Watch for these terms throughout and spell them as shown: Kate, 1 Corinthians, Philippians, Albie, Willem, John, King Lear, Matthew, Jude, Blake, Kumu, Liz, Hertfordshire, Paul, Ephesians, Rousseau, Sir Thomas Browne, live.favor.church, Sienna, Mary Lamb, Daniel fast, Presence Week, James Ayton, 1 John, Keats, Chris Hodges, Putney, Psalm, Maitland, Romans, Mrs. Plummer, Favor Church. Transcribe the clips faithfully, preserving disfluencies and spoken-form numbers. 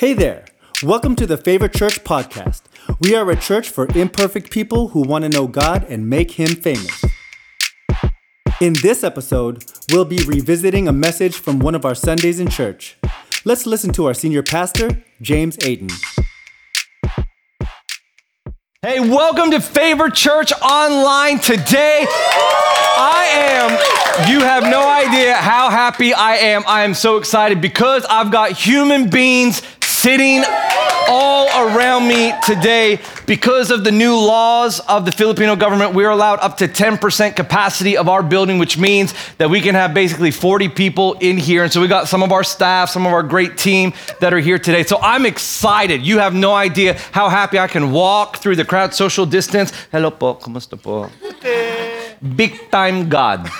Hey there! Welcome to the Favor Church podcast. We are a church for imperfect people who want to know God and make Him famous. In this episode, we'll be revisiting a message from one of our Sundays in church. Let's listen to our senior pastor, James Ayton. Hey, welcome to Favor Church Online today. I am, you have no idea how happy I am. I am so excited because I've got human beings sitting all around me today. Because of the new laws of the Filipino government, we're allowed up to ten percent capacity of our building, which means that we can have basically forty people in here. And so we got some of our staff, some of our great team that are here today. So I'm excited. You have no idea how happy I can walk through the crowd, social distance. Hello po, kumusta po? Big time God.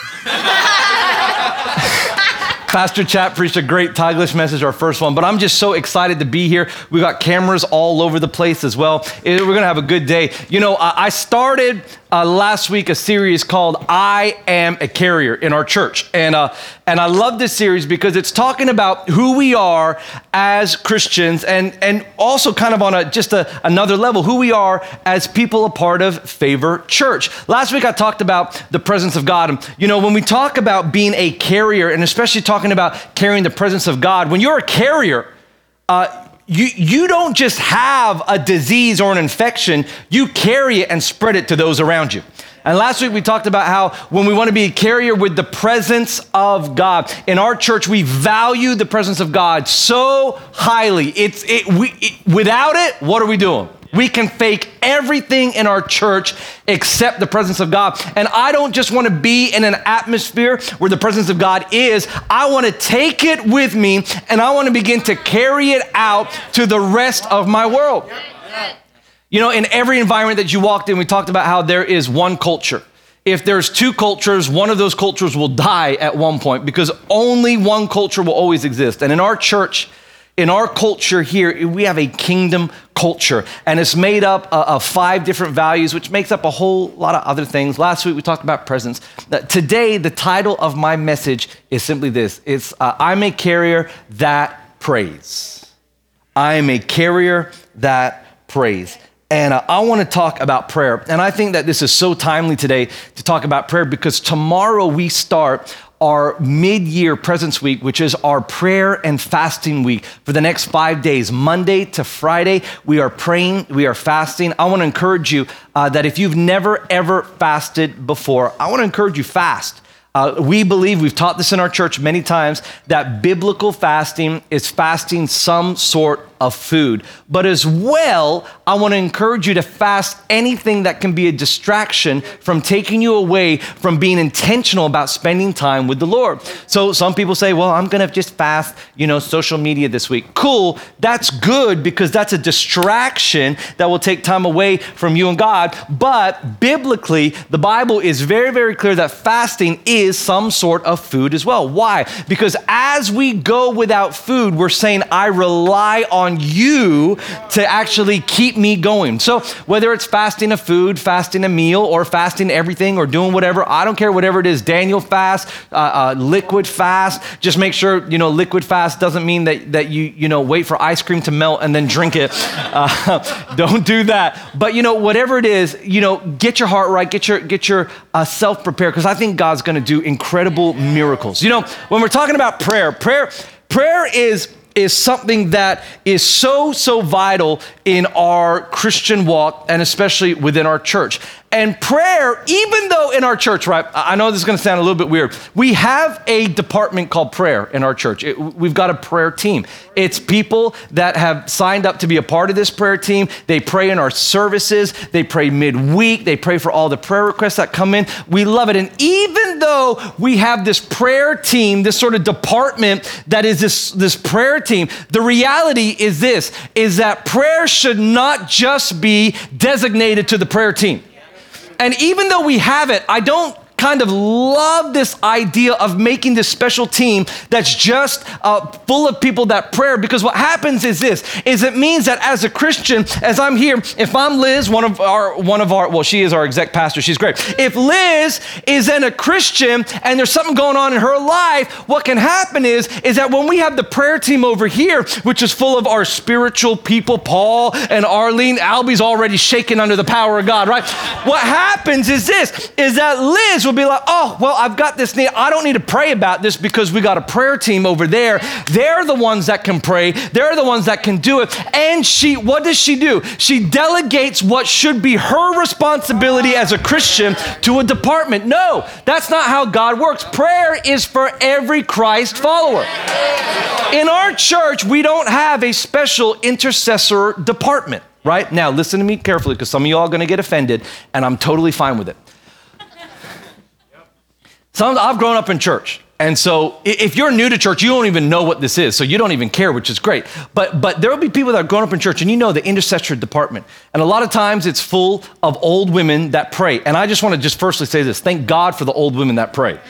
Pastor Chap preached a great Taglish message, our first one, but I'm just so excited to be here. We got cameras all over the place as well. We're going to have a good day. You know, I started uh, last week a series called I Am a Carrier in our church. And uh, and I love this series because it's talking about who we are as Christians and, and also kind of on a just a, another level, who we are as people a part of Favor Church. Last week I talked about the presence of God. And, you know, when we talk about being a carrier and especially talking Talking about carrying the presence of God. When you're a carrier, uh, you you don't just have a disease or an infection, you carry it and spread it to those around you. And last week we talked about how when we want to be a carrier with the presence of God, in our church we value the presence of God so highly. It's it we it, without it, what are we doing? We can fake everything in our church except the presence of God. And I don't just want to be in an atmosphere where the presence of God is. I want to take it with me and I want to begin to carry it out to the rest of my world. You know, in every environment that you walked in, we talked about how there is one culture. If there's two cultures, one of those cultures will die at one point because only one culture will always exist. And in our church, in our culture here, we have a kingdom culture, and it's made up of five different values, which makes up a whole lot of other things. Last week, we talked about presence. Today, the title of my message is simply this. It's, uh, I'm a carrier that prays. I am a carrier that prays. And uh, I want to talk about prayer, and I think that this is so timely today to talk about prayer because tomorrow we start our mid-year Presence Week, which is our prayer and fasting week for the next five days, Monday to Friday. We are praying, we are fasting. I want to encourage you uh, that if you've never, ever fasted before, I want to encourage you, fast. Uh, we believe, we've taught this in our church many times, that biblical fasting is fasting some sort of food. But as well, I want to encourage you to fast anything that can be a distraction from taking you away from being intentional about spending time with the Lord. So some people say, well, I'm going to just fast, you know, social media this week. Cool. That's good because that's a distraction that will take time away from you and God. But biblically, the Bible is very, very clear that fasting is is some sort of food as well. Why? Because as we go without food, we're saying, I rely on you to actually keep me going. So whether it's fasting a food, fasting a meal, or fasting everything, or doing whatever, I don't care, whatever it is, Daniel fast, uh, uh, liquid fast, just make sure, you know, liquid fast doesn't mean that, that you, you know, wait for ice cream to melt and then drink it. Uh, don't do that. But, you know, whatever it is, you know, get your heart right, get your, get your uh, self prepared, because I think God's going to do incredible miracles. You know, when we're talking about prayer, prayer, prayer is is something that is so, so vital in our Christian walk and especially within our church. And prayer, even though in our church, right, I know this is going to sound a little bit weird. We have a department called prayer in our church. It, we've got a prayer team. It's people that have signed up to be a part of this prayer team. They pray in our services. They pray midweek. They pray for all the prayer requests that come in. We love it. And even though we have this prayer team, this sort of department that is this, this prayer team, the reality is this, is that prayer should not just be designated to the prayer team. And even though we have it, I don't kind of love this idea of making this special team that's just uh, full of people that prayer, because what happens is this, is it means that as a Christian, as I'm here, if I'm Liz, one of our, one of our, well, she is our exec pastor, she's great. If Liz is then a Christian and there's something going on in her life, what can happen is, is that when we have the prayer team over here, which is full of our spiritual people, Paul and Arlene, Albie's already shaken under the power of God, right? What happens is this, is that Liz will be like, oh, well, I've got this need. I don't need to pray about this because we got a prayer team over there. They're the ones that can pray. They're the ones that can do it. And she, what does she do? She delegates what should be her responsibility as a Christian to a department. No, that's not how God works. Prayer is for every Christ follower. In our church, we don't have a special intercessor department, right? Now, listen to me carefully because some of y'all are going to get offended and I'm totally fine with it. Some, I've grown up in church. And so if you're new to church, you don't even know what this is. So you don't even care, which is great. But but there'll be people that are grown up in church and you know the intercessory department. And a lot of times it's full of old women that pray. And I just want to just firstly say this. Thank God for the old women that pray.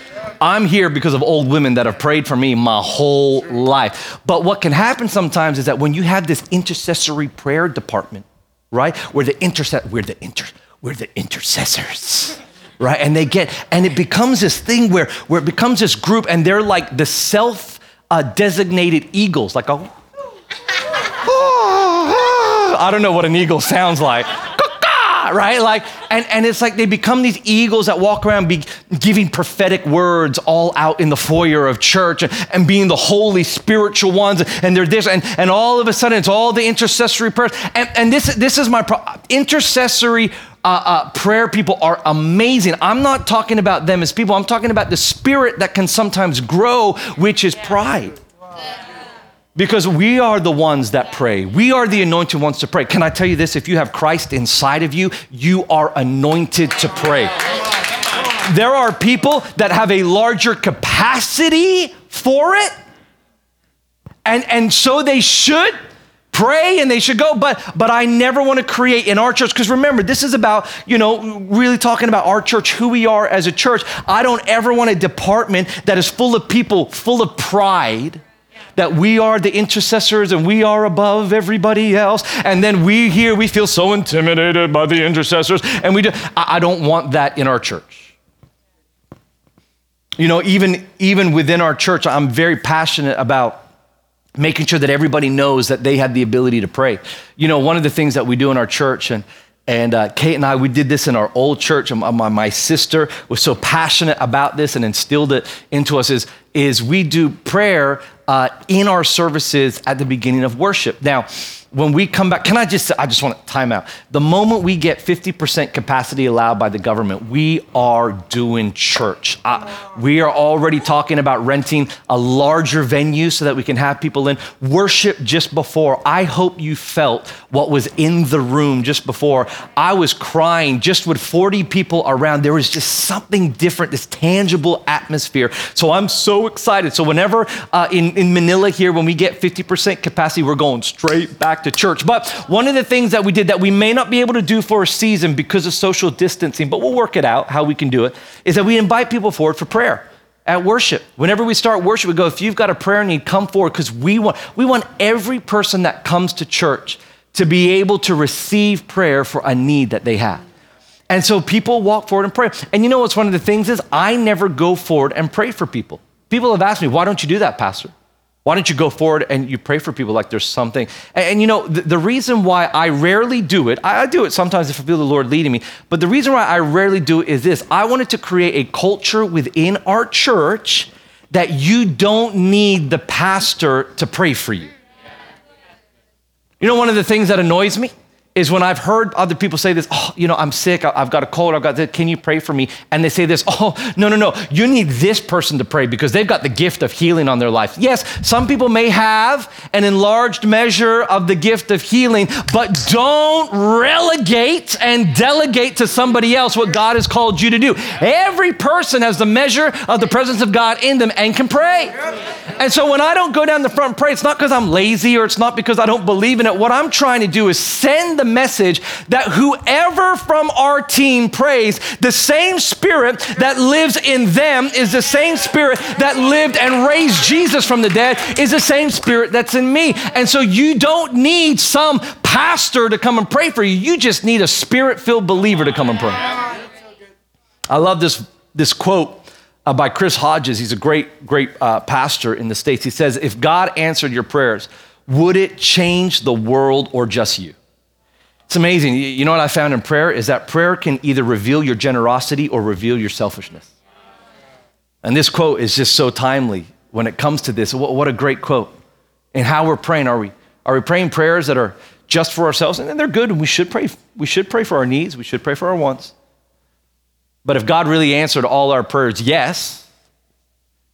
I'm here because of old women that have prayed for me my whole life. But what can happen sometimes is that when you have this intercessory prayer department, right? Where the intercess, we're the inter, we're the intercessors. Right? And they get, and it becomes this thing where, where it becomes this group and they're like the self uh, designated eagles, like, oh, oh, oh, I don't know what an eagle sounds like. Right? Like, and, and it's like they become these eagles that walk around be giving prophetic words all out in the foyer of church and, and being the holy spiritual ones. And they're this, and, and all of a sudden it's all the intercessory prayers. And, and this, this is my problem. Intercessory uh, uh, prayer people are amazing. I'm not talking about them as people. I'm talking about the spirit that can sometimes grow, which is pride. Wow. Because we are the ones that pray. We are the anointed ones to pray. Can I tell you this? If you have Christ inside of you, you are anointed to pray. There are people that have a larger capacity for it. And, and so they should pray and they should go. But, but I never want to create in our church, because remember, this is about, you know, really talking about our church, who we are as a church. I don't ever want a department that is full of people, full of pride, that we are the intercessors and we are above everybody else. And then we here, we feel so intimidated by the intercessors. And we do, I, I don't want that in our church. You know, even, even within our church, I'm very passionate about making sure that everybody knows that they have the ability to pray. You know, one of the things that we do in our church, and And uh, Kate and I, we did this in our old church. My, my, my sister was so passionate about this and instilled it into us, is, is we do prayer uh, in our services at the beginning of worship. Now, when we come back, can I just, I just want to time out. The moment we get fifty percent capacity allowed by the government, we are doing church. Uh, we are already talking about renting a larger venue so that we can have people in. Worship just before, I hope you felt what was in the room just before. I was crying just with forty people around. There was just something different, this tangible atmosphere. So I'm so excited. So whenever uh, in, in Manila here, when we get fifty percent capacity, we're going straight back to church. But one of the things that we did that we may not be able to do for a season because of social distancing, but we'll work it out how we can do it, is that we invite people forward for prayer at worship. Whenever we start worship, we go, if you've got a prayer need, come forward, because we want, we want every person that comes to church to be able to receive prayer for a need that they have. And so people walk forward and pray. And you know what's one of the things is, I never go forward and pray for people. People have asked me, why don't you do that, Pastor? Why don't you go forward and you pray for people like there's something? And, and you know, the, the reason why I rarely do it, I, I do it sometimes if I feel the Lord leading me, but the reason why I rarely do it is this. I wanted to create a culture within our church that you don't need the pastor to pray for you. You know, one of the things that annoys me is when I've heard other people say this, oh, you know, I'm sick, I've got a cold, I've got this, can you pray for me? And they say this, oh, no, no, no, you need this person to pray because they've got the gift of healing on their life. Yes, some people may have an enlarged measure of the gift of healing, but don't relegate and delegate to somebody else what God has called you to do. Every person has the measure of the presence of God in them and can pray. And so when I don't go down the front and pray, it's not because I'm lazy or it's not because I don't believe in it. What I'm trying to do is send the message that whoever from our team prays, the same spirit that lives in them is the same spirit that lived and raised Jesus from the dead is the same spirit that's in me. And so you don't need some pastor to come and pray for you. You just need a spirit-filled believer to come and pray. I love this, this quote Uh, by Chris Hodges. He's a great, great uh, pastor in the States. He says, if God answered your prayers, would it change the world or just you? It's amazing. You, you know what I found in prayer is that prayer can either reveal your generosity or reveal your selfishness. And this quote is just so timely when it comes to this. What, what a great quote. And how we're praying. Are we, are we praying prayers that are just for ourselves? And they're good, and we should pray. We should pray for our needs. We should pray for our wants. But if God really answered all our prayers, yes,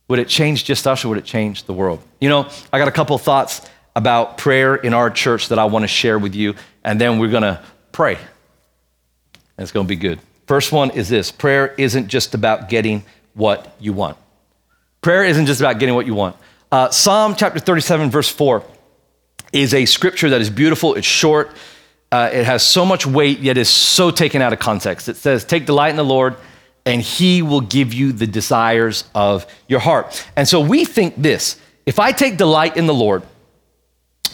would it change just us or would it change the world? You know, I got a couple thoughts about prayer in our church that I want to share with you, and then we're going to pray. And it's going to be good. First one is this. Prayer isn't just about getting what you want. Prayer isn't just about getting what you want. Uh, Psalm chapter thirty-seven, verse four is a scripture that is beautiful. It's short. Uh, it has so much weight, yet is so taken out of context. It says, take delight in the Lord, and he will give you the desires of your heart. And so we think this, if I take delight in the Lord,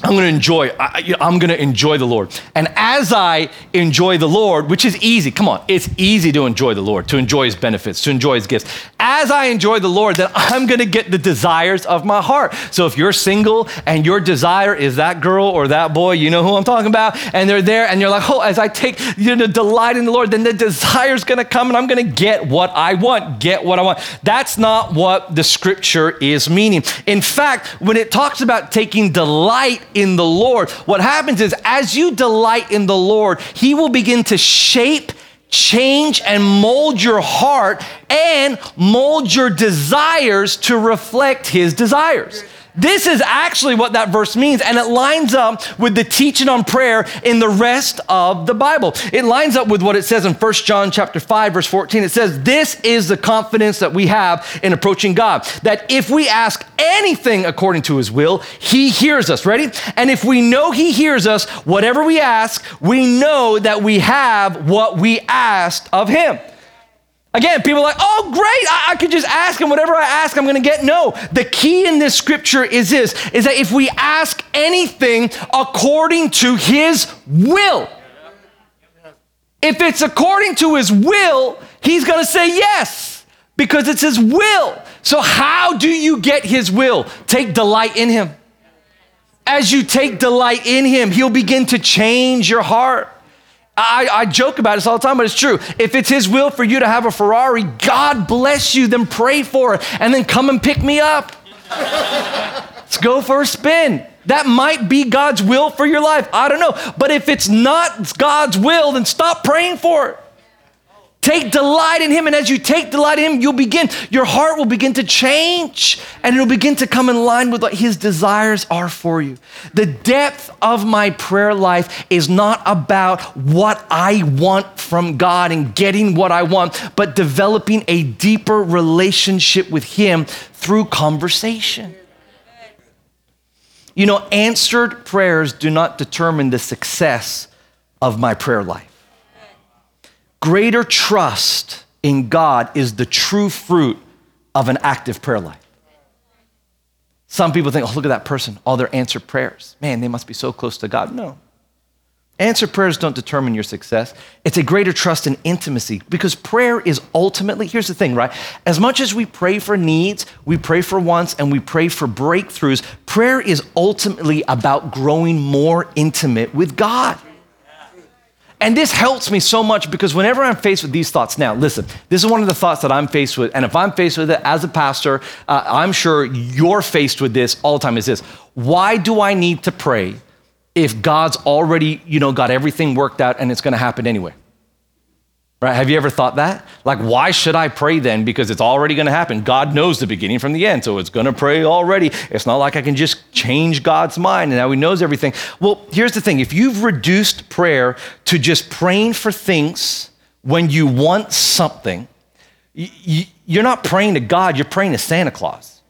I'm going to enjoy, I, you know, I'm going to enjoy the Lord. And as I enjoy the Lord, which is easy, come on, it's easy to enjoy the Lord, to enjoy his benefits, to enjoy his gifts. As I enjoy the Lord, then I'm going to get the desires of my heart. So if you're single and your desire is that girl or that boy, you know who I'm talking about, and they're there and you're like, oh, as I take, you know, delight in the Lord, then the desire's going to come and I'm going to get what I want, get what I want. That's not what the scripture is meaning. In fact, when it talks about taking delight in the Lord, what happens is as you delight in the Lord, he will begin to shape, change, and mold your heart and mold your desires to reflect his desires. This is actually what that verse means, and it lines up with the teaching on prayer in the rest of the Bible. It lines up with what it says in First John chapter five, verse fourteen. It says, this is the confidence that we have in approaching God, that if we ask anything according to his will, he hears us. Ready? And if we know he hears us, whatever we ask, we know that we have what we asked of him. Again, people are like, oh, great, I, I could just ask him. Whatever I ask, I'm going to get. No, the key in this scripture is this, is that if we ask anything according to his will, if it's according to his will, he's going to say yes, because it's his will. So how do you get his will? Take delight in him. As you take delight in him, he'll begin to change your heart. I, I joke about this all the time, but it's true. If it's his will for you to have a Ferrari, God bless you, then pray for it, and then come and pick me up. Let's go for a spin. That might be God's will for your life. I don't know. But if it's not God's will, then stop praying for it. Take delight in him, and as you take delight in him, you'll begin, your heart will begin to change, and it'll begin to come in line with what his desires are for you. The depth of my prayer life is not about what I want from God and getting what I want, but developing a deeper relationship with him through conversation. You know, answered prayers do not determine the success of my prayer life. Greater trust in God is the true fruit of an active prayer life. Some people think, oh, look at that person, all their answered prayers. Man, they must be so close to God. No. Answered prayers don't determine your success. It's a greater trust in intimacy, because prayer is ultimately, here's the thing, right? As much as we pray for needs, we pray for wants, and we pray for breakthroughs, prayer is ultimately about growing more intimate with God. And this helps me so much, because whenever I'm faced with these thoughts, now listen, this is one of the thoughts that I'm faced with. And if I'm faced with it as a pastor, uh, I'm sure you're faced with this all the time, is this. Why do I need to pray if God's already, you know, got everything worked out and it's going to happen anyway? Right? Have you ever thought that? Like, why should I pray then? Because it's already going to happen. God knows the beginning from the end, so it's going to pray already. It's not like I can just change God's mind and now he knows everything. Well, here's the thing. If you've reduced prayer to just praying for things when you want something, you're not praying to God, you're praying to Santa Claus.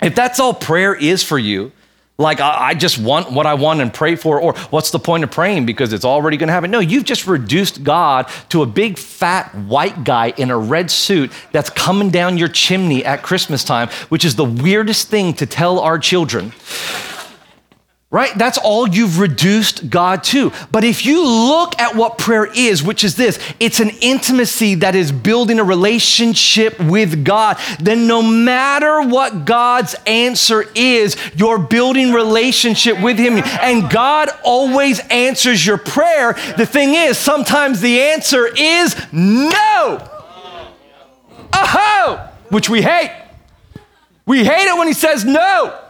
If that's all prayer is for you, Like, I, I just want what I want and pray for, or what's the point of praying because it's already going to happen? No, you've just reduced God to a big, fat, white guy in a red suit that's coming down your chimney at Christmas time, which is the weirdest thing to tell our children. Right? That's all you've reduced God to. But if you look at what prayer is, which is this, it's an intimacy that is building a relationship with God, then no matter what God's answer is, you're building relationship with him. And God always answers your prayer. The thing is, sometimes the answer is no. Oh, which we hate. We hate it when he says no.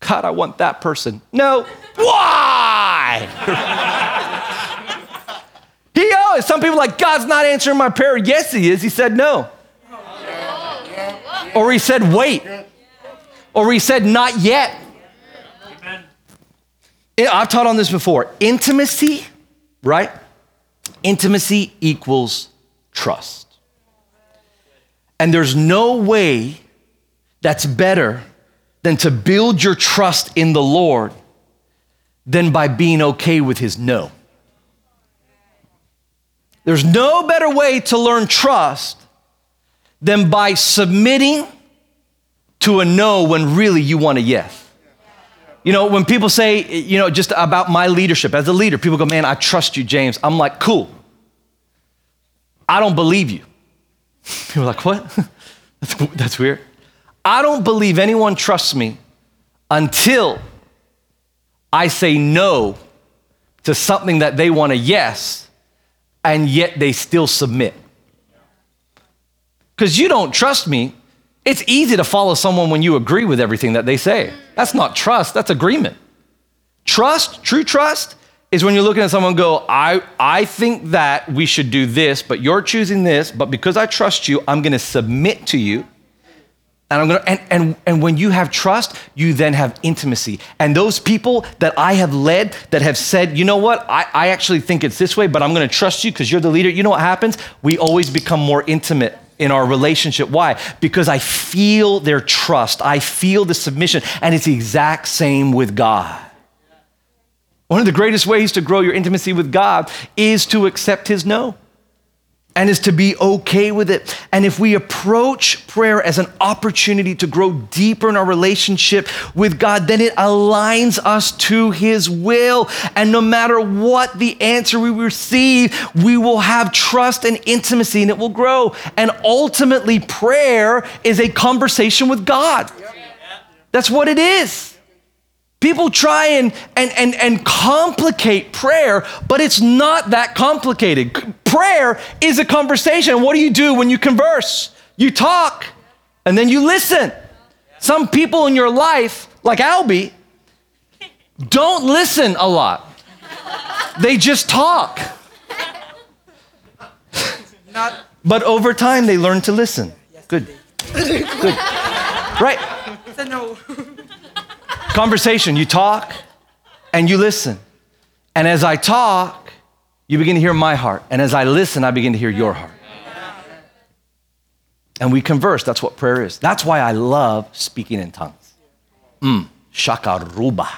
God, I want that person. No. Why? He always, some people are like, God's not answering my prayer. Yes, he is. He said no. Or he said wait. Or he said not yet. I've taught on this before. Intimacy, right? Intimacy equals trust. And there's no way that's better than to build your trust in the Lord than by being okay with his no. There's no better way to learn trust than by submitting to a no when really you want a yes. You know, when people say, you know, just about my leadership as a leader, people go, man, I trust you, James. I'm like, cool. I don't believe you. People are like, what? That's, that's weird. I don't believe anyone trusts me until I say no to something that they want a yes, and yet they still submit. Because you don't trust me. It's easy to follow someone when you agree with everything that they say. That's not trust, that's agreement. Trust, true trust, is when you're looking at someone and go, I, I think that we should do this, but you're choosing this, but because I trust you, I'm gonna submit to you. And I'm gonna and, and and when you have trust, you then have intimacy. And those people that I have led that have said, you know what, I, I actually think it's this way, but I'm gonna trust you because you're the leader. You know what happens? We always become more intimate in our relationship. Why? Because I feel their trust. I feel the submission. And it's the exact same with God. One of the greatest ways to grow your intimacy with God is to accept his no. And is to be okay with it. And if we approach prayer as an opportunity to grow deeper in our relationship with God, then it aligns us to his will. And no matter what the answer we receive, we will have trust and intimacy, and it will grow. And ultimately, prayer is a conversation with God. That's what it is. People try and, and, and, and complicate prayer, but it's not that complicated. Prayer is a conversation. What do you do when you converse? You talk, and then you listen. Some people in your life, like Albie, don't listen a lot. They just talk. Not, but over time, they learn to listen. Good. Good. Right. It's a no. Conversation, you talk and you listen. And as I talk, you begin to hear my heart. And as I listen, I begin to hear your heart. And we converse. That's what prayer is. That's why I love speaking in tongues. Mm, shakaruba.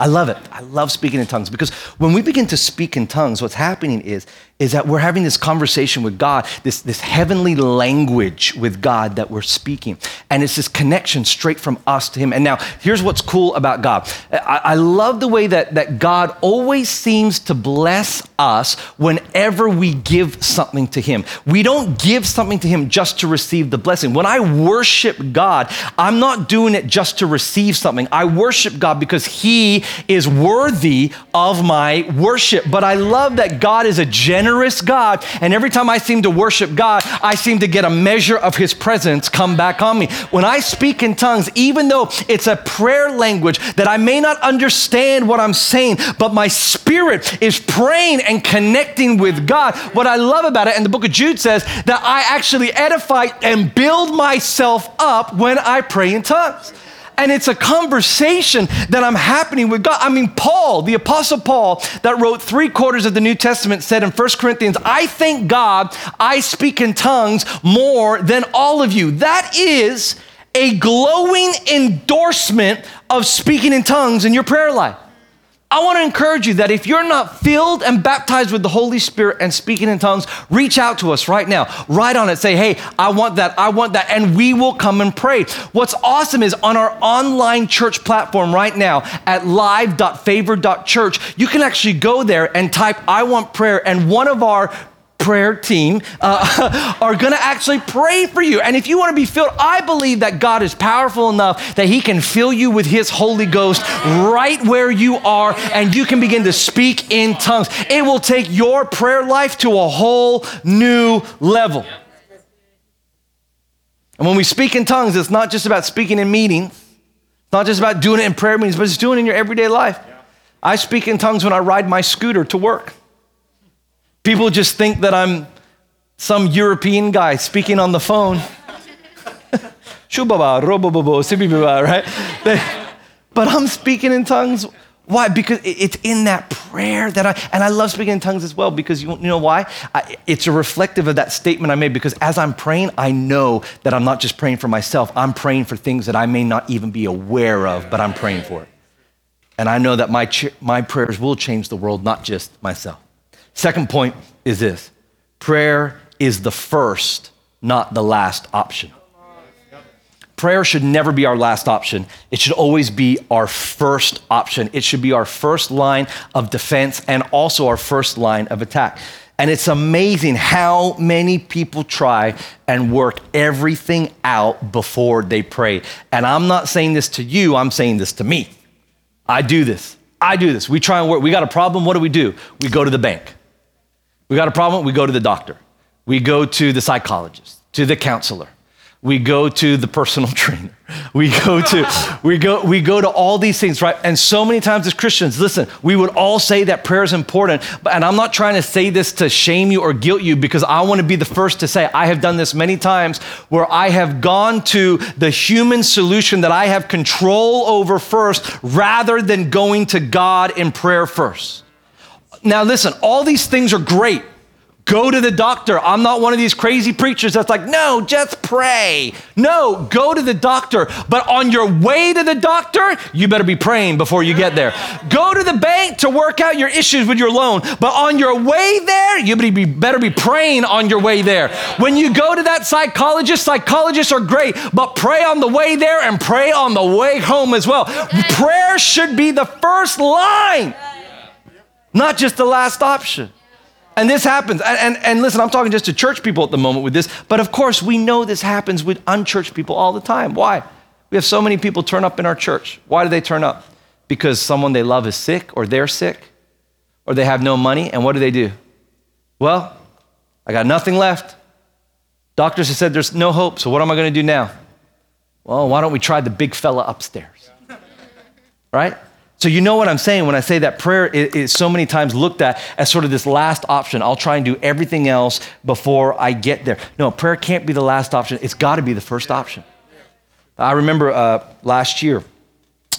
I love it. I love speaking in tongues because when we begin to speak in tongues, what's happening is, is that we're having this conversation with God, this, this heavenly language with God that we're speaking. And it's this connection straight from us to him. And now here's what's cool about God. I, I love the way that, that God always seems to bless us whenever we give something to him. We don't give something to him just to receive the blessing. When I worship God, I'm not doing it just to receive something. I worship God because he is worthy of my worship. But I love that God is a generous God, and every time I seem to worship God, I seem to get a measure of his presence come back on me. When I speak in tongues, even though it's a prayer language that I may not understand what I'm saying, but my spirit is praying and connecting with God. What I love about it, and the book of Jude says that I actually edify and build myself up when I pray in tongues. And it's a conversation that I'm happening with God. I mean, Paul, the Apostle Paul, that wrote three quarters of the New Testament, said in First Corinthians, I thank God I speak in tongues more than all of you. That is a glowing endorsement of speaking in tongues in your prayer life. I want to encourage you that if you're not filled and baptized with the Holy Spirit and speaking in tongues, reach out to us right now. Write on it. Say, hey, I want that. I want that. And we will come and pray. What's awesome is on our online church platform right now at live dot favor dot church, you can actually go there and type, I want prayer. And one of our prayer team uh, are going to actually pray for you. And if you want to be filled, I believe that God is powerful enough that he can fill you with his Holy Ghost right where you are, and you can begin to speak in tongues. It will take your prayer life to a whole new level. And when we speak in tongues, it's not just about speaking in meetings. It's not just about doing it in prayer meetings, but it's doing it in your everyday life. I speak in tongues when I ride my scooter to work. People just think that I'm some European guy speaking on the phone. Right? But I'm speaking in tongues. Why? Because it's in that prayer that I, and I love speaking in tongues as well, because you, you know why? I, it's a reflective of that statement I made, because as I'm praying, I know that I'm not just praying for myself. I'm praying for things that I may not even be aware of, but I'm praying for it. And I know that my my prayers will change the world, not just myself. Second point is this: prayer is the first, not the last option. Prayer should never be our last option. It should always be our first option. It should be our first line of defense and also our first line of attack. And it's amazing how many people try and work everything out before they pray. And I'm not saying this to you, I'm saying this to me. I do this. I do this. We try and work. We got a problem. What do we do? We go to the bank. We got a problem. We go to the doctor. We go to the psychologist, to the counselor. We go to the personal trainer. We go to, we go, we go to all these things, right? And so many times as Christians, listen, we would all say that prayer is important, but, and I'm not trying to say this to shame you or guilt you, because I want to be the first to say, I have done this many times where I have gone to the human solution that I have control over first, rather than going to God in prayer first. Now, listen, all these things are great. Go to the doctor. I'm not one of these crazy preachers that's like, no, just pray. No, go to the doctor. But on your way to the doctor, you better be praying before you get there. Go to the bank to work out your issues with your loan. But on your way there, you better be praying on your way there. When you go to that psychologist, psychologists are great, but pray on the way there and pray on the way home as well. Prayer should be the first line, not just the last option. And this happens, and, and, and listen, I'm talking just to church people at the moment with this, but of course we know this happens with unchurched people all the time. Why? We have so many people turn up in our church. Why do they turn up? Because someone they love is sick, or they're sick, or they have no money, and what do they do? Well, I got nothing left. Doctors have said there's no hope, so what am I gonna do now? Well, why don't we try the big fella upstairs, right? So you know what I'm saying when I say that prayer is, is so many times looked at as sort of this last option. I'll try and do everything else before I get there. No, prayer can't be the last option. It's got to be the first option. I remember uh, last year,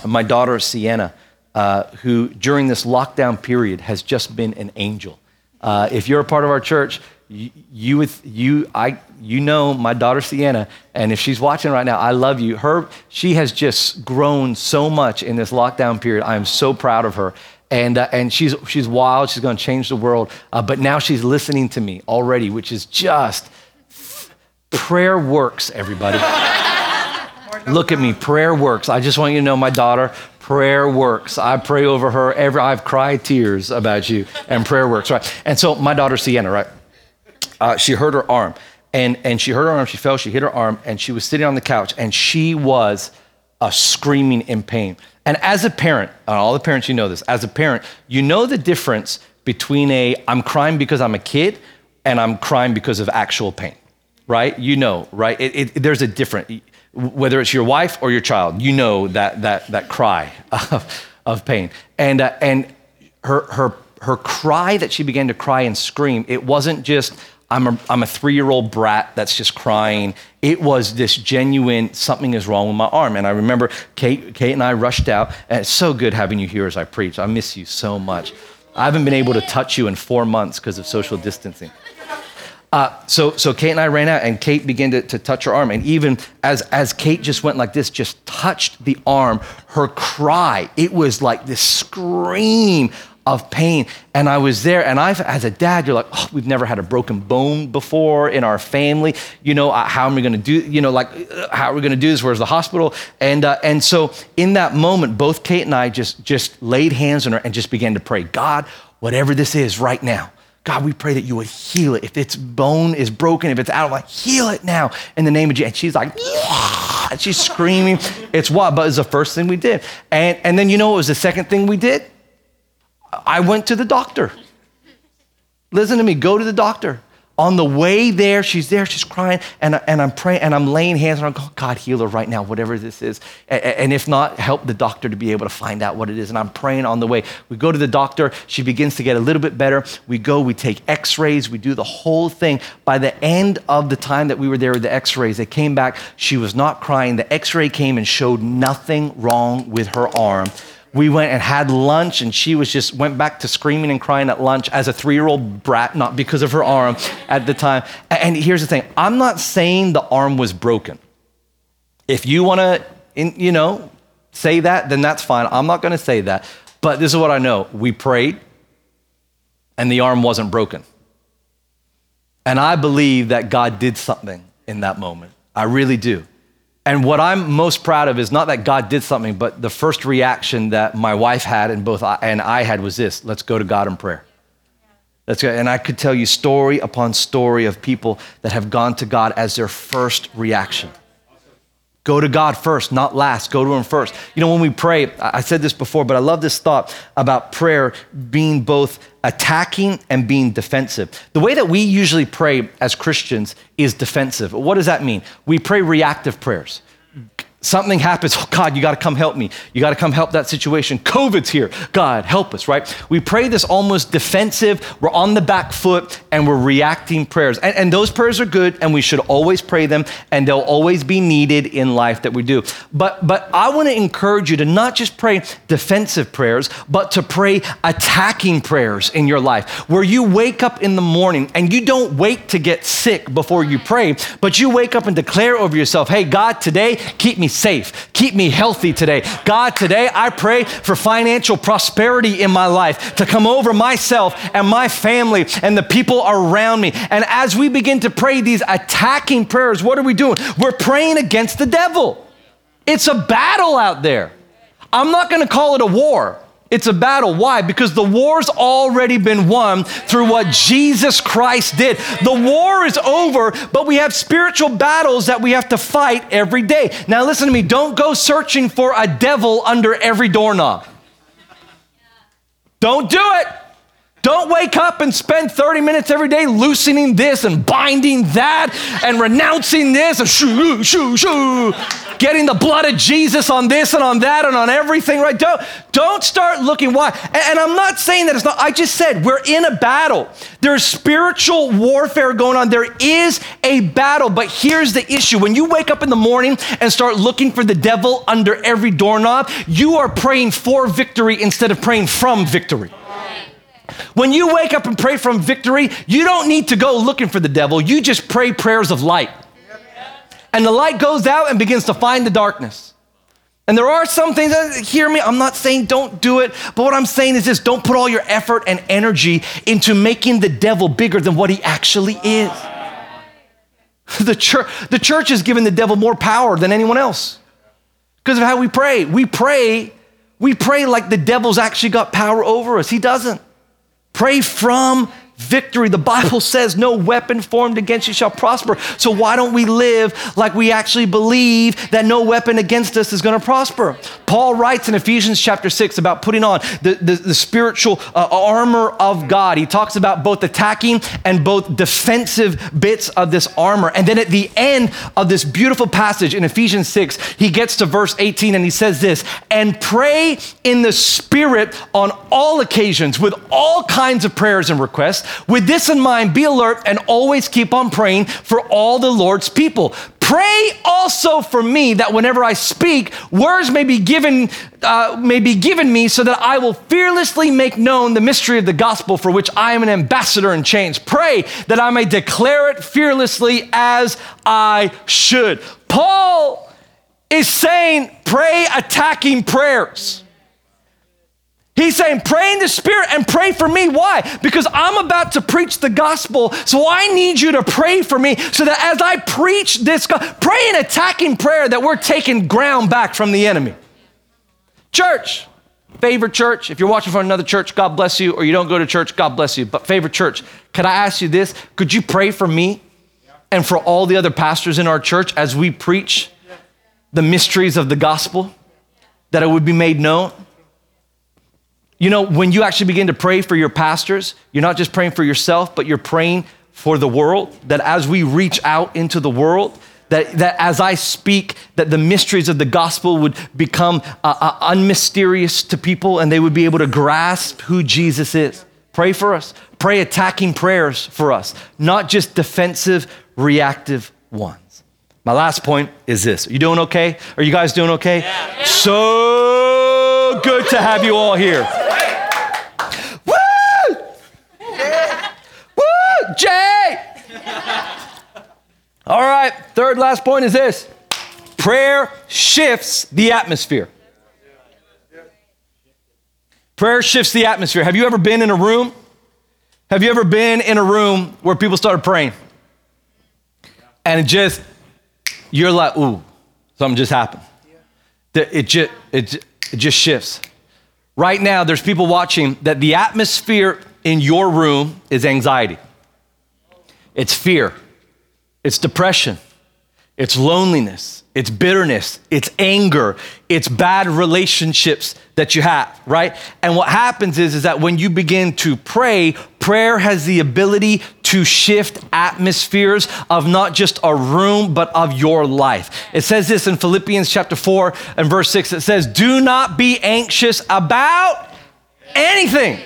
my daughter, Sienna, uh, who during this lockdown period has just been an angel. Uh, if you're a part of our church, you, you, with, you, I, you know my daughter, Sienna, and if she's watching right now, I love you. Her, she has just grown so much in this lockdown period. I am so proud of her. And uh, and she's she's wild. She's going to change the world. Uh, but now she's listening to me already, which is just prayer works, everybody. Look at me. Prayer works. I just want you to know my daughter, prayer works. I pray over her. Every, I've cried tears about you, and prayer works, right? And so my daughter, Sienna, right? Uh, she hurt her arm, and, and she hurt her arm, she fell, she hit her arm, and she was sitting on the couch, and she was uh, screaming in pain. And as a parent, and all the parents, you know this, as a parent, you know the difference between a, I'm crying because I'm a kid, and I'm crying because of actual pain, right? You know, right? It, it, there's a difference, whether it's your wife or your child, you know that that that cry of, of pain. And uh, and her, her, her cry that she began to cry and scream, it wasn't just, I'm a, I'm a three-year-old brat that's just crying. It was this genuine, something is wrong with my arm. And I remember Kate, Kate and I rushed out, and it's so good having you here as I preach. I miss you so much. I haven't been able to touch you in four months because of social distancing. Uh, so so Kate and I ran out, and Kate began to, to touch her arm. And even as, as Kate just went like this, just touched the arm, her cry, it was like this scream of pain. And I was there, and I've, as a dad, you're like, oh, we've never had a broken bone before in our family. You know, uh, how am I gonna do, you know, like, uh, how are we gonna do this? Where's the hospital? And uh, and so in that moment, both Kate and I just, just laid hands on her and just began to pray, God, whatever this is right now, God, we pray that you would heal it. If its bone is broken, if it's out of line, heal it now in the name of Jesus. And she's like, yeah! And she's screaming. It's what? But it was the first thing we did. And, and then, you know, it was the second thing we did. I went to the doctor. Listen to me, go to the doctor. On the way there, she's there, she's crying, and, I, and I'm praying, and I'm laying hands on her, oh, God, heal her right now, whatever this is. And, and if not, help the doctor to be able to find out what it is. And I'm praying on the way. We go to the doctor, she begins to get a little bit better. We go, we take x-rays, we do the whole thing. By the end of the time that we were there with the x-rays, they came back, she was not crying. The x-ray came and showed nothing wrong with her arm. We went and had lunch, and she was just went back to screaming and crying at lunch as a three-year-old brat, not because of her arm at the time. And here's the thing. I'm not saying the arm was broken. If you want to, you know, say that, then that's fine. I'm not going to say that. But this is what I know. We prayed, and the arm wasn't broken. And I believe that God did something in that moment. I really do. And what I'm most proud of is not that God did something, but the first reaction that my wife had and both I, and I had was this, let's go to God in prayer. Yeah. Let's go. And I could tell you story upon story of people that have gone to God as their first reaction. Go to God first, not last. Go to him first. You know, when we pray, I said this before, but I love this thought about prayer being both attacking and being defensive. The way that we usually pray as Christians is defensive. What does that mean? We pray reactive prayers. Something happens, oh God, you gotta come help me. You gotta come help that situation. COVID's here, God, help us, right? We pray this almost defensive, we're on the back foot and we're reacting prayers. And, and those prayers are good and we should always pray them and they'll always be needed in life that we do. But, but I wanna encourage you to not just pray defensive prayers, but to pray attacking prayers in your life where you wake up in the morning and you don't wait to get sick before you pray, but you wake up and declare over yourself, hey God, today, keep me safe. Keep me healthy today. God, today I pray for financial prosperity in my life to come over myself and my family and the people around me. And as we begin to pray these attacking prayers, what are we doing? We're praying against the devil. It's a battle out there. I'm not going to call it a war. It's a battle. Why? Because the war's already been won through what Jesus Christ did. The war is over, but we have spiritual battles that we have to fight every day. Now listen to me. Don't go searching for a devil under every doorknob. Don't do it. Don't wake up and spend thirty minutes every day loosening this and binding that and renouncing this and shoo, shoo, shoo, getting the blood of Jesus on this and on that and on everything, right? Don't, don't start looking why. And, and I'm not saying that it's not, I just said we're in a battle. There's spiritual warfare going on. There is a battle, but here's the issue. When you wake up in the morning and start looking for the devil under every doorknob, you are praying for victory instead of praying from victory. When you wake up and pray from victory, you don't need to go looking for the devil. You just pray prayers of light. And the light goes out and begins to find the darkness. And there are some things, that, hear me, I'm not saying don't do it, but what I'm saying is this, don't put all your effort and energy into making the devil bigger than what he actually is. The church, the church has given the devil more power than anyone else because of how we pray. We pray, we pray like the devil's actually got power over us. He doesn't. Pray from victory. The Bible says no weapon formed against you shall prosper. So why don't we live like we actually believe that no weapon against us is going to prosper? Paul writes in Ephesians chapter six about putting on the, the, the spiritual uh, armor of God. He talks about both attacking and both defensive bits of this armor. And then at the end of this beautiful passage in Ephesians six, he gets to verse eighteen and he says this, and pray in the Spirit on all occasions with all kinds of prayers and requests. With this in mind, be alert and always keep on praying for all the Lord's people. Pray also for me that whenever I speak, words may be given uh, may be given me so that I will fearlessly make known the mystery of the gospel for which I am an ambassador in chains. Pray that I may declare it fearlessly as I should. Paul is saying, pray attacking prayers. He's saying, pray in the Spirit and pray for me. Why? Because I'm about to preach the gospel, so I need you to pray for me so that as I preach this, go- pray an attacking prayer that we're taking ground back from the enemy. Church, Favor Church, if you're watching from another church, God bless you, or you don't go to church, God bless you. But Favor Church, could I ask you this? Could you pray for me and for all the other pastors in our church as we preach the mysteries of the gospel, that it would be made known? You know, when you actually begin to pray for your pastors, you're not just praying for yourself, but you're praying for the world, that as we reach out into the world, that, that as I speak, that the mysteries of the gospel would become uh, uh, unmysterious to people and they would be able to grasp who Jesus is. Pray for us. Pray attacking prayers for us, not just defensive, reactive ones. My last point is this. Are you doing okay? Are you guys doing okay? Yeah. So good to have you all here. Jay! All right, third last point is this. Prayer shifts the atmosphere. Prayer shifts the atmosphere. Have you ever been in a room? Have you ever been in a room where people started praying? And it just, you're like, ooh, something just happened. It just, it, it just shifts. Right now, there's people watching that the atmosphere in your room is anxiety. It's fear, it's depression, it's loneliness, it's bitterness, it's anger, it's bad relationships that you have, right? And what happens is, is that when you begin to pray, prayer has the ability to shift atmospheres of not just a room, but of your life. It says this in Philippians chapter four and verse six, it says, do not be anxious about anything.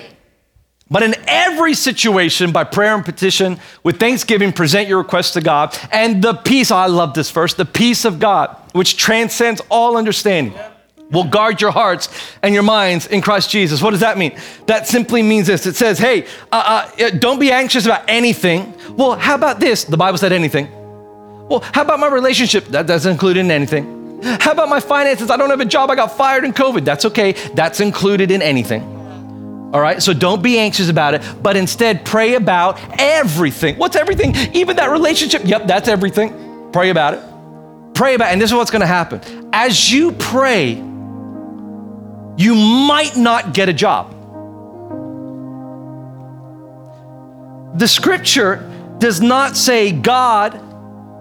But in every situation, by prayer and petition, with thanksgiving, present your requests to God. And the peace, oh, I love this verse, the peace of God, which transcends all understanding, will guard your hearts and your minds in Christ Jesus. What does that mean? That simply means this. It says, hey, uh, uh, don't be anxious about anything. Well, how about this? The Bible said anything. Well, how about my relationship? That doesn't include in anything. How about my finances? I don't have a job. I got fired in COVID. That's okay. That's included in anything. All right, so don't be anxious about it, but instead pray about everything. What's everything? Even that relationship. Yep, that's everything. Pray about it. Pray about it. And this is what's going to happen. As you pray, you might not get a job. The scripture does not say God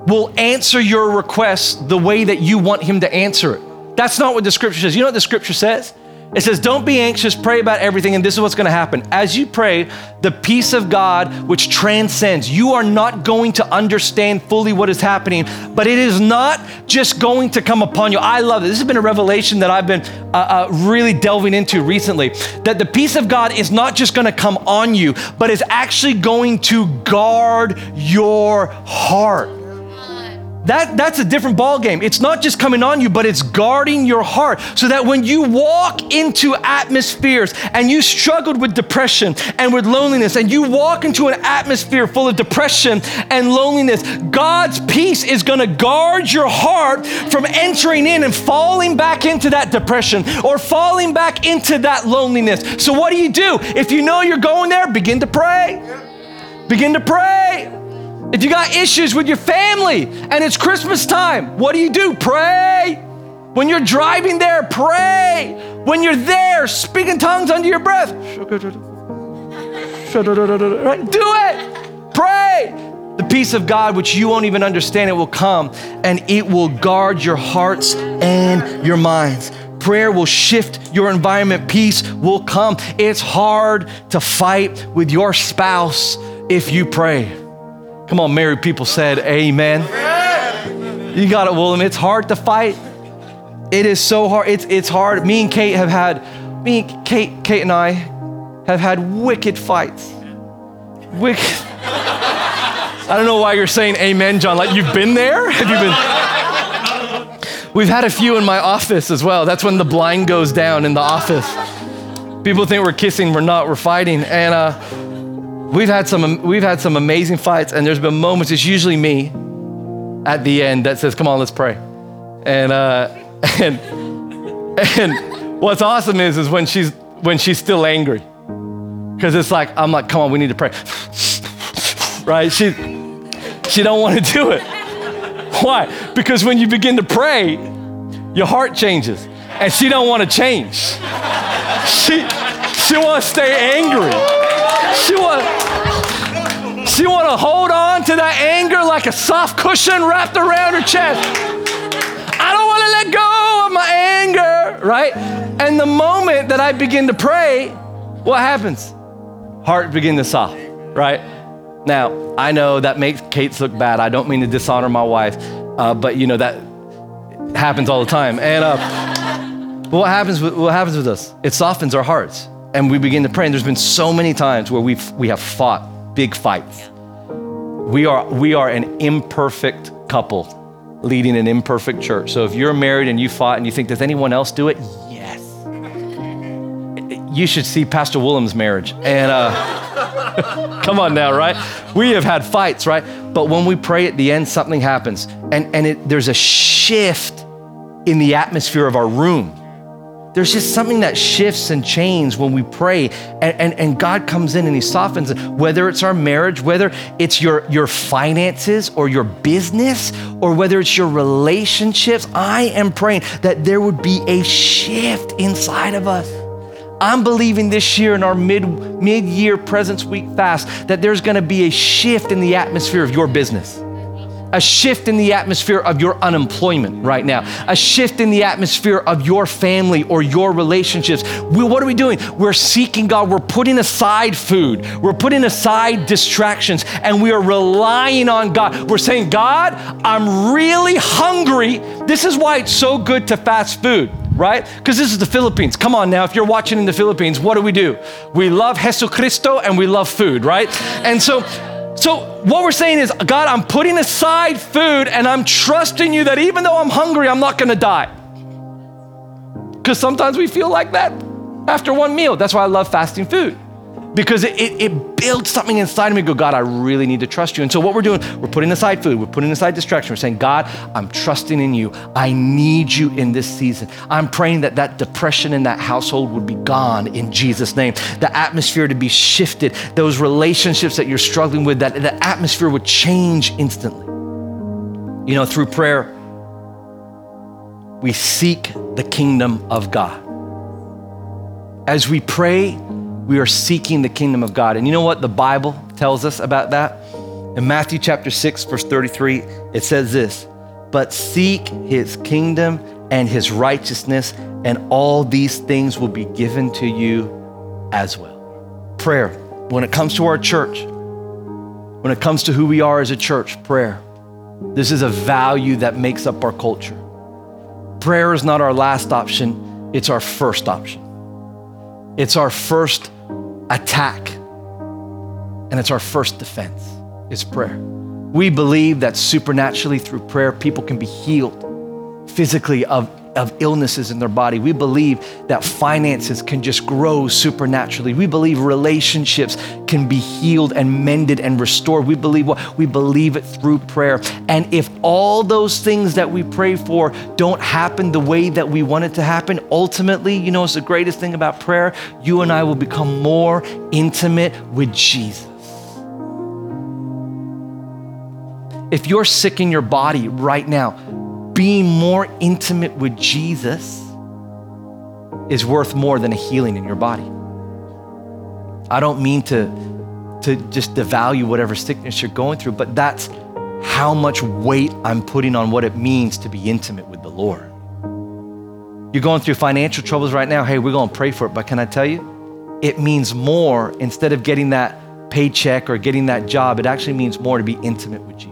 will answer your request the way that you want him to answer it. That's not what the scripture says. You know what the scripture says? It says, don't be anxious, pray about everything, and this is what's going to happen. As you pray, the peace of God, which transcends, you are not going to understand fully what is happening, but it is not just going to come upon you. I love it. This has been a revelation that I've been uh, uh, really delving into recently, that the peace of God is not just going to come on you, but is actually going to guard your heart. That, that's a different ball game. It's not just coming on you, but it's guarding your heart so that when you walk into atmospheres and you struggled with depression and with loneliness and you walk into an atmosphere full of depression and loneliness, God's peace is going to guard your heart from entering in and falling back into that depression or falling back into that loneliness. So what do you do? If you know you're going there, begin to pray. Begin to pray. If you got issues with your family and it's Christmas time, what do you do? Pray. When you're driving there, pray. When you're there, speak in tongues under your breath. Right? Do it. Pray. The peace of God, which you won't even understand, it will come and it will guard your hearts and your minds. Prayer will shift your environment. Peace will come. It's hard to fight with your spouse if you pray. Come on, married people said amen. Amen. You got it, Willem. It's hard to fight. It is so hard. It's it's hard. Me and Kate have had, me and Kate, Kate and I have had wicked fights. Wicked. I don't know why you're saying amen, John. Like, you've been there? Have you been? We've had a few in my office as well. That's when the blind goes down in the office. People think we're kissing, we're not, we're fighting. And uh, we've had some we've had some amazing fights, and there's been moments, it's usually me at the end that says, come on, let's pray. And uh, and and what's awesome is is when she's when she's still angry. Because it's like, I'm like, come on, we need to pray. Right? She she don't want to do it. Why? Because when you begin to pray, your heart changes. And she don't want to change. She she wants to stay angry. She want she want to hold on to that anger like a soft cushion wrapped around her chest. I don't want to let go of my anger, right? And the moment that I begin to pray, what happens? Heart begin to soft, right? Now, I know that makes Kate look bad. I don't mean to dishonor my wife, uh, but you know, that happens all the time. And uh, what happens with, what happens with us? It softens our hearts and we begin to pray. And there's been so many times where we've, we have fought big fights. We are, we are an imperfect couple leading an imperfect church. So if you're married and you fought and you think, does anyone else do it? Yes. You should see Pastor Willem's marriage. And uh, come on now, right? We have had fights, right? But when we pray at the end, something happens. And, and it, there's a shift in the atmosphere of our room. There's just something that shifts and changes when we pray. And, and, and God comes in and he softens it. Whether it's our marriage, whether it's your, your finances or your business, or whether it's your relationships, I am praying that there would be a shift inside of us. I'm believing this year in our mid, mid-year Presence Week fast that there's gonna be a shift in the atmosphere of your business, a shift in the atmosphere of your unemployment right now, a shift in the atmosphere of your family or your relationships. We, what are we doing? We're seeking God. We're putting aside food. We're putting aside distractions and we are relying on God. We're saying, God, I'm really hungry. This is why it's so good to fast food. Right? Because this is the Philippines. Come on now, if you're watching in the Philippines, what do we do? We love Jesus Cristo and we love food, right? And so, so what we're saying is, God, I'm putting aside food and I'm trusting you that even though I'm hungry, I'm not gonna die. Because sometimes we feel like that after one meal. That's why I love fasting food. Because it, it, it builds something inside of me. Go, God, I really need to trust you. And so what we're doing, we're putting aside food. We're putting aside distraction. We're saying, God, I'm trusting in you. I need you in this season. I'm praying that that depression in that household would be gone in Jesus' name. The atmosphere to be shifted. Those relationships that you're struggling with, that the atmosphere would change instantly. You know, through prayer, we seek the kingdom of God. As we pray, we are seeking the kingdom of God. And you know what the Bible tells us about that? In Matthew chapter six, verse thirty-three, it says this, but seek his kingdom and his righteousness, and all these things will be given to you as well. Prayer, when it comes to our church, when it comes to who we are as a church, prayer. This is a value that makes up our culture. Prayer is not our last option, it's our first option. It's our first attack and it's our first defense is prayer. We believe that supernaturally through prayer, people can be healed physically of, of illnesses in their body. We believe that finances can just grow supernaturally. We believe relationships can be healed and mended and restored. We believe what? We believe it through prayer. And if all those things that we pray for don't happen the way that we want it to happen, ultimately, you know, it's the greatest thing about prayer. You and I will become more intimate with Jesus. If you're sick in your body right now, being more intimate with Jesus is worth more than a healing in your body. I don't mean to, to just devalue whatever sickness you're going through, but that's how much weight I'm putting on what it means to be intimate with the Lord. You're going through financial troubles right now. Hey, we're going to pray for it. But can I tell you, it means more instead of getting that paycheck or getting that job. It actually means more to be intimate with Jesus.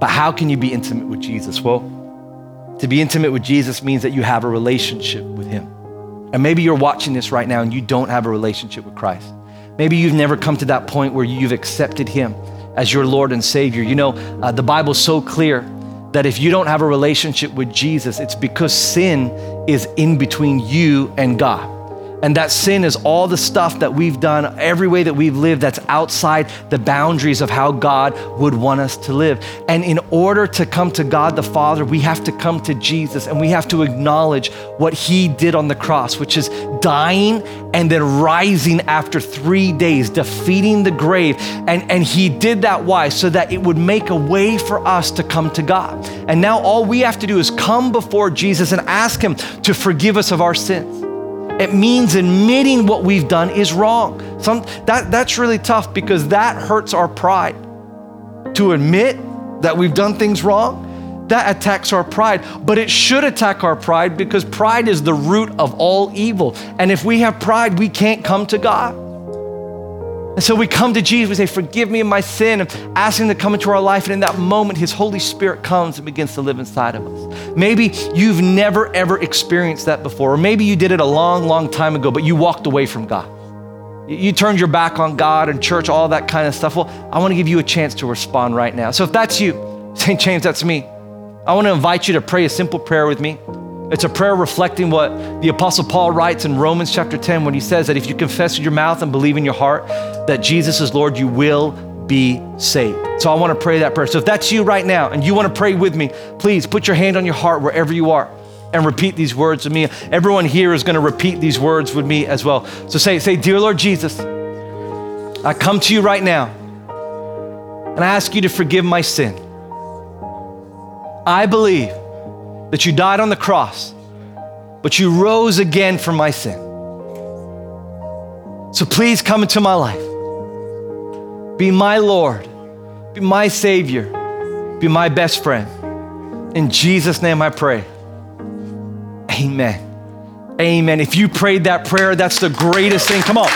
But how can you be intimate with Jesus? Well, to be intimate with Jesus means that you have a relationship with him. And maybe you're watching this right now and you don't have a relationship with Christ. Maybe you've never come to that point where you've accepted him as your Lord and Savior. You know, uh, the Bible's so clear that if you don't have a relationship with Jesus, it's because sin is in between you and God. And that sin is all the stuff that we've done, every way that we've lived that's outside the boundaries of how God would want us to live. And in order to come to God the Father, we have to come to Jesus, and we have to acknowledge what he did on the cross, which is dying and then rising after three days, defeating the grave. And, and he did that, why? So that it would make a way for us to come to God. And now all we have to do is come before Jesus and ask him to forgive us of our sins. It means admitting what we've done is wrong. Some, that, that's really tough because that hurts our pride. To admit that we've done things wrong, that attacks our pride. But it should attack our pride because pride is the root of all evil. And if we have pride, we can't come to God. And so we come to Jesus, we say, forgive me of my sin, and ask him to come into our life. And in that moment, his Holy Spirit comes and begins to live inside of us. Maybe you've never, ever experienced that before. Or maybe you did it a long, long time ago, but you walked away from God. You turned your back on God and church, all that kind of stuff. Well, I want to give you a chance to respond right now. So if that's you, Saint James, that's me. I want to invite you to pray a simple prayer with me. It's a prayer reflecting what the Apostle Paul writes in Romans chapter ten when he says that if you confess with your mouth and believe in your heart that Jesus is Lord, you will be saved. So I want to pray that prayer. So if that's you right now and you want to pray with me, please put your hand on your heart wherever you are and repeat these words with me. Everyone here is going to repeat these words with me as well. So say, say, dear Lord Jesus, I come to you right now and I ask you to forgive my sin. I believe that you died on the cross, but you rose again for my sin. So please come into my life. Be my Lord, be my Savior, be my best friend. In Jesus' name I pray, amen. Amen. If you prayed that prayer, that's the greatest thing. Come on.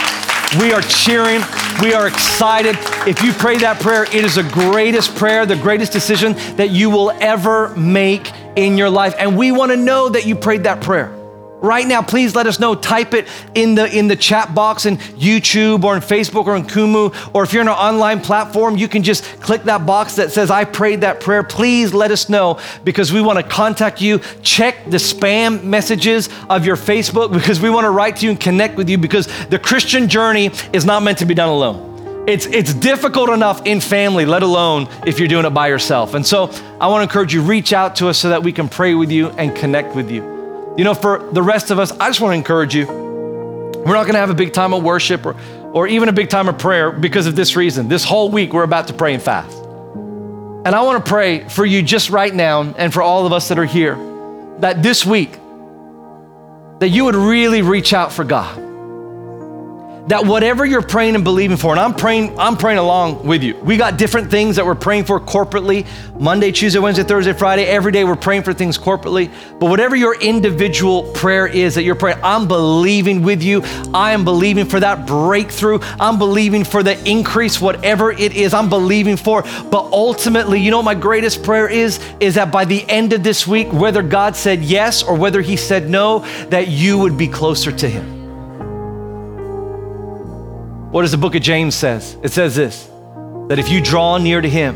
We are cheering. We are excited. If you pray that prayer, it is the greatest prayer, the greatest decision that you will ever make in your life. And we want to know that you prayed that prayer. Right now, please let us know. Type it in the in the chat box in YouTube or in Facebook or in Kumu, or if you're in an online platform, you can just click that box that says, I prayed that prayer. Please let us know because we want to contact you. Check the spam messages of your Facebook because we want to write to you and connect with you because the Christian journey is not meant to be done alone. It's, it's difficult enough in family, let alone if you're doing it by yourself. And so I want to encourage you, reach out to us so that we can pray with you and connect with you. You know, for the rest of us, I just want to encourage you. We're not going to have a big time of worship or, or even a big time of prayer because of this reason. This whole week, we're about to pray and fast. And I want to pray for you just right now and for all of us that are here, that this week, that you would really reach out for God. That whatever you're praying and believing for, and I'm praying, I'm praying along with you. We got different things that we're praying for corporately, Monday, Tuesday, Wednesday, Thursday, Friday, every day we're praying for things corporately. But whatever your individual prayer is that you're praying, I'm believing with you. I am believing for that breakthrough. I'm believing for the increase, whatever it is I'm believing for. But ultimately, you know what my greatest prayer is? Is that by the end of this week, whether God said yes or whether he said no, that you would be closer to him. What does the book of James says? It says this, that if you draw near to him,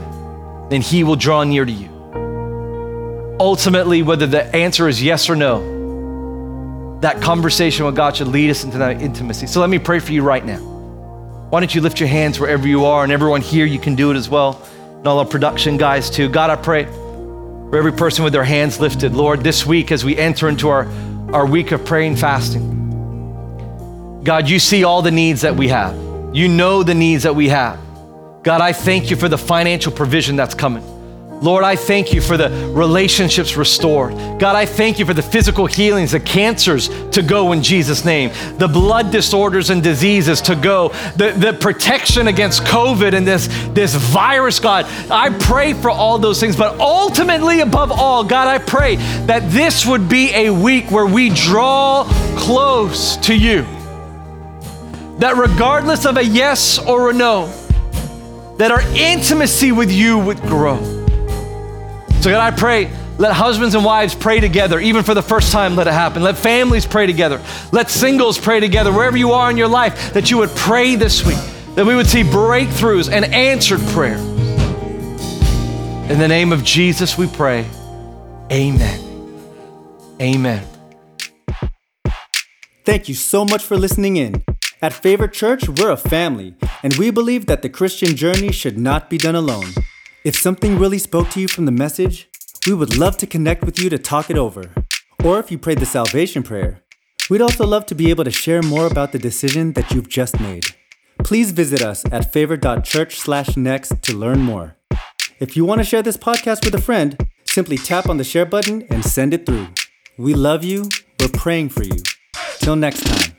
then he will draw near to you. Ultimately, whether the answer is yes or no, that conversation with God should lead us into that intimacy. So let me pray for you right now. Why don't you lift your hands wherever you are, and everyone here, you can do it as well. And all our production guys too. God, I pray for every person with their hands lifted. Lord, this week, as we enter into our, our week of praying and fasting, God, you see all the needs that we have. You know the needs that we have. God, I thank you for the financial provision that's coming. Lord, I thank you for the relationships restored. God, I thank you for the physical healings, the cancers to go in Jesus' name, the blood disorders and diseases to go, the, the protection against COVID and this, this virus, God. I pray for all those things, but ultimately above all, God, I pray that this would be a week where we draw close to you. That regardless of a yes or a no, that our intimacy with you would grow. So God, I pray, let husbands and wives pray together, even for the first time, let it happen. Let families pray together. Let singles pray together, wherever you are in your life, that you would pray this week, that we would see breakthroughs and answered prayer. In the name of Jesus, we pray. Amen. Amen. Thank you so much for listening in. At Favor Church, we're a family, and we believe that the Christian journey should not be done alone. If something really spoke to you from the message, we would love to connect with you to talk it over. Or if you prayed the salvation prayer, we'd also love to be able to share more about the decision that you've just made. Please visit us at favor dot church slash next to learn more. If you want to share this podcast with a friend, simply tap on the share button and send it through. We love you. We're praying for you. Till next time.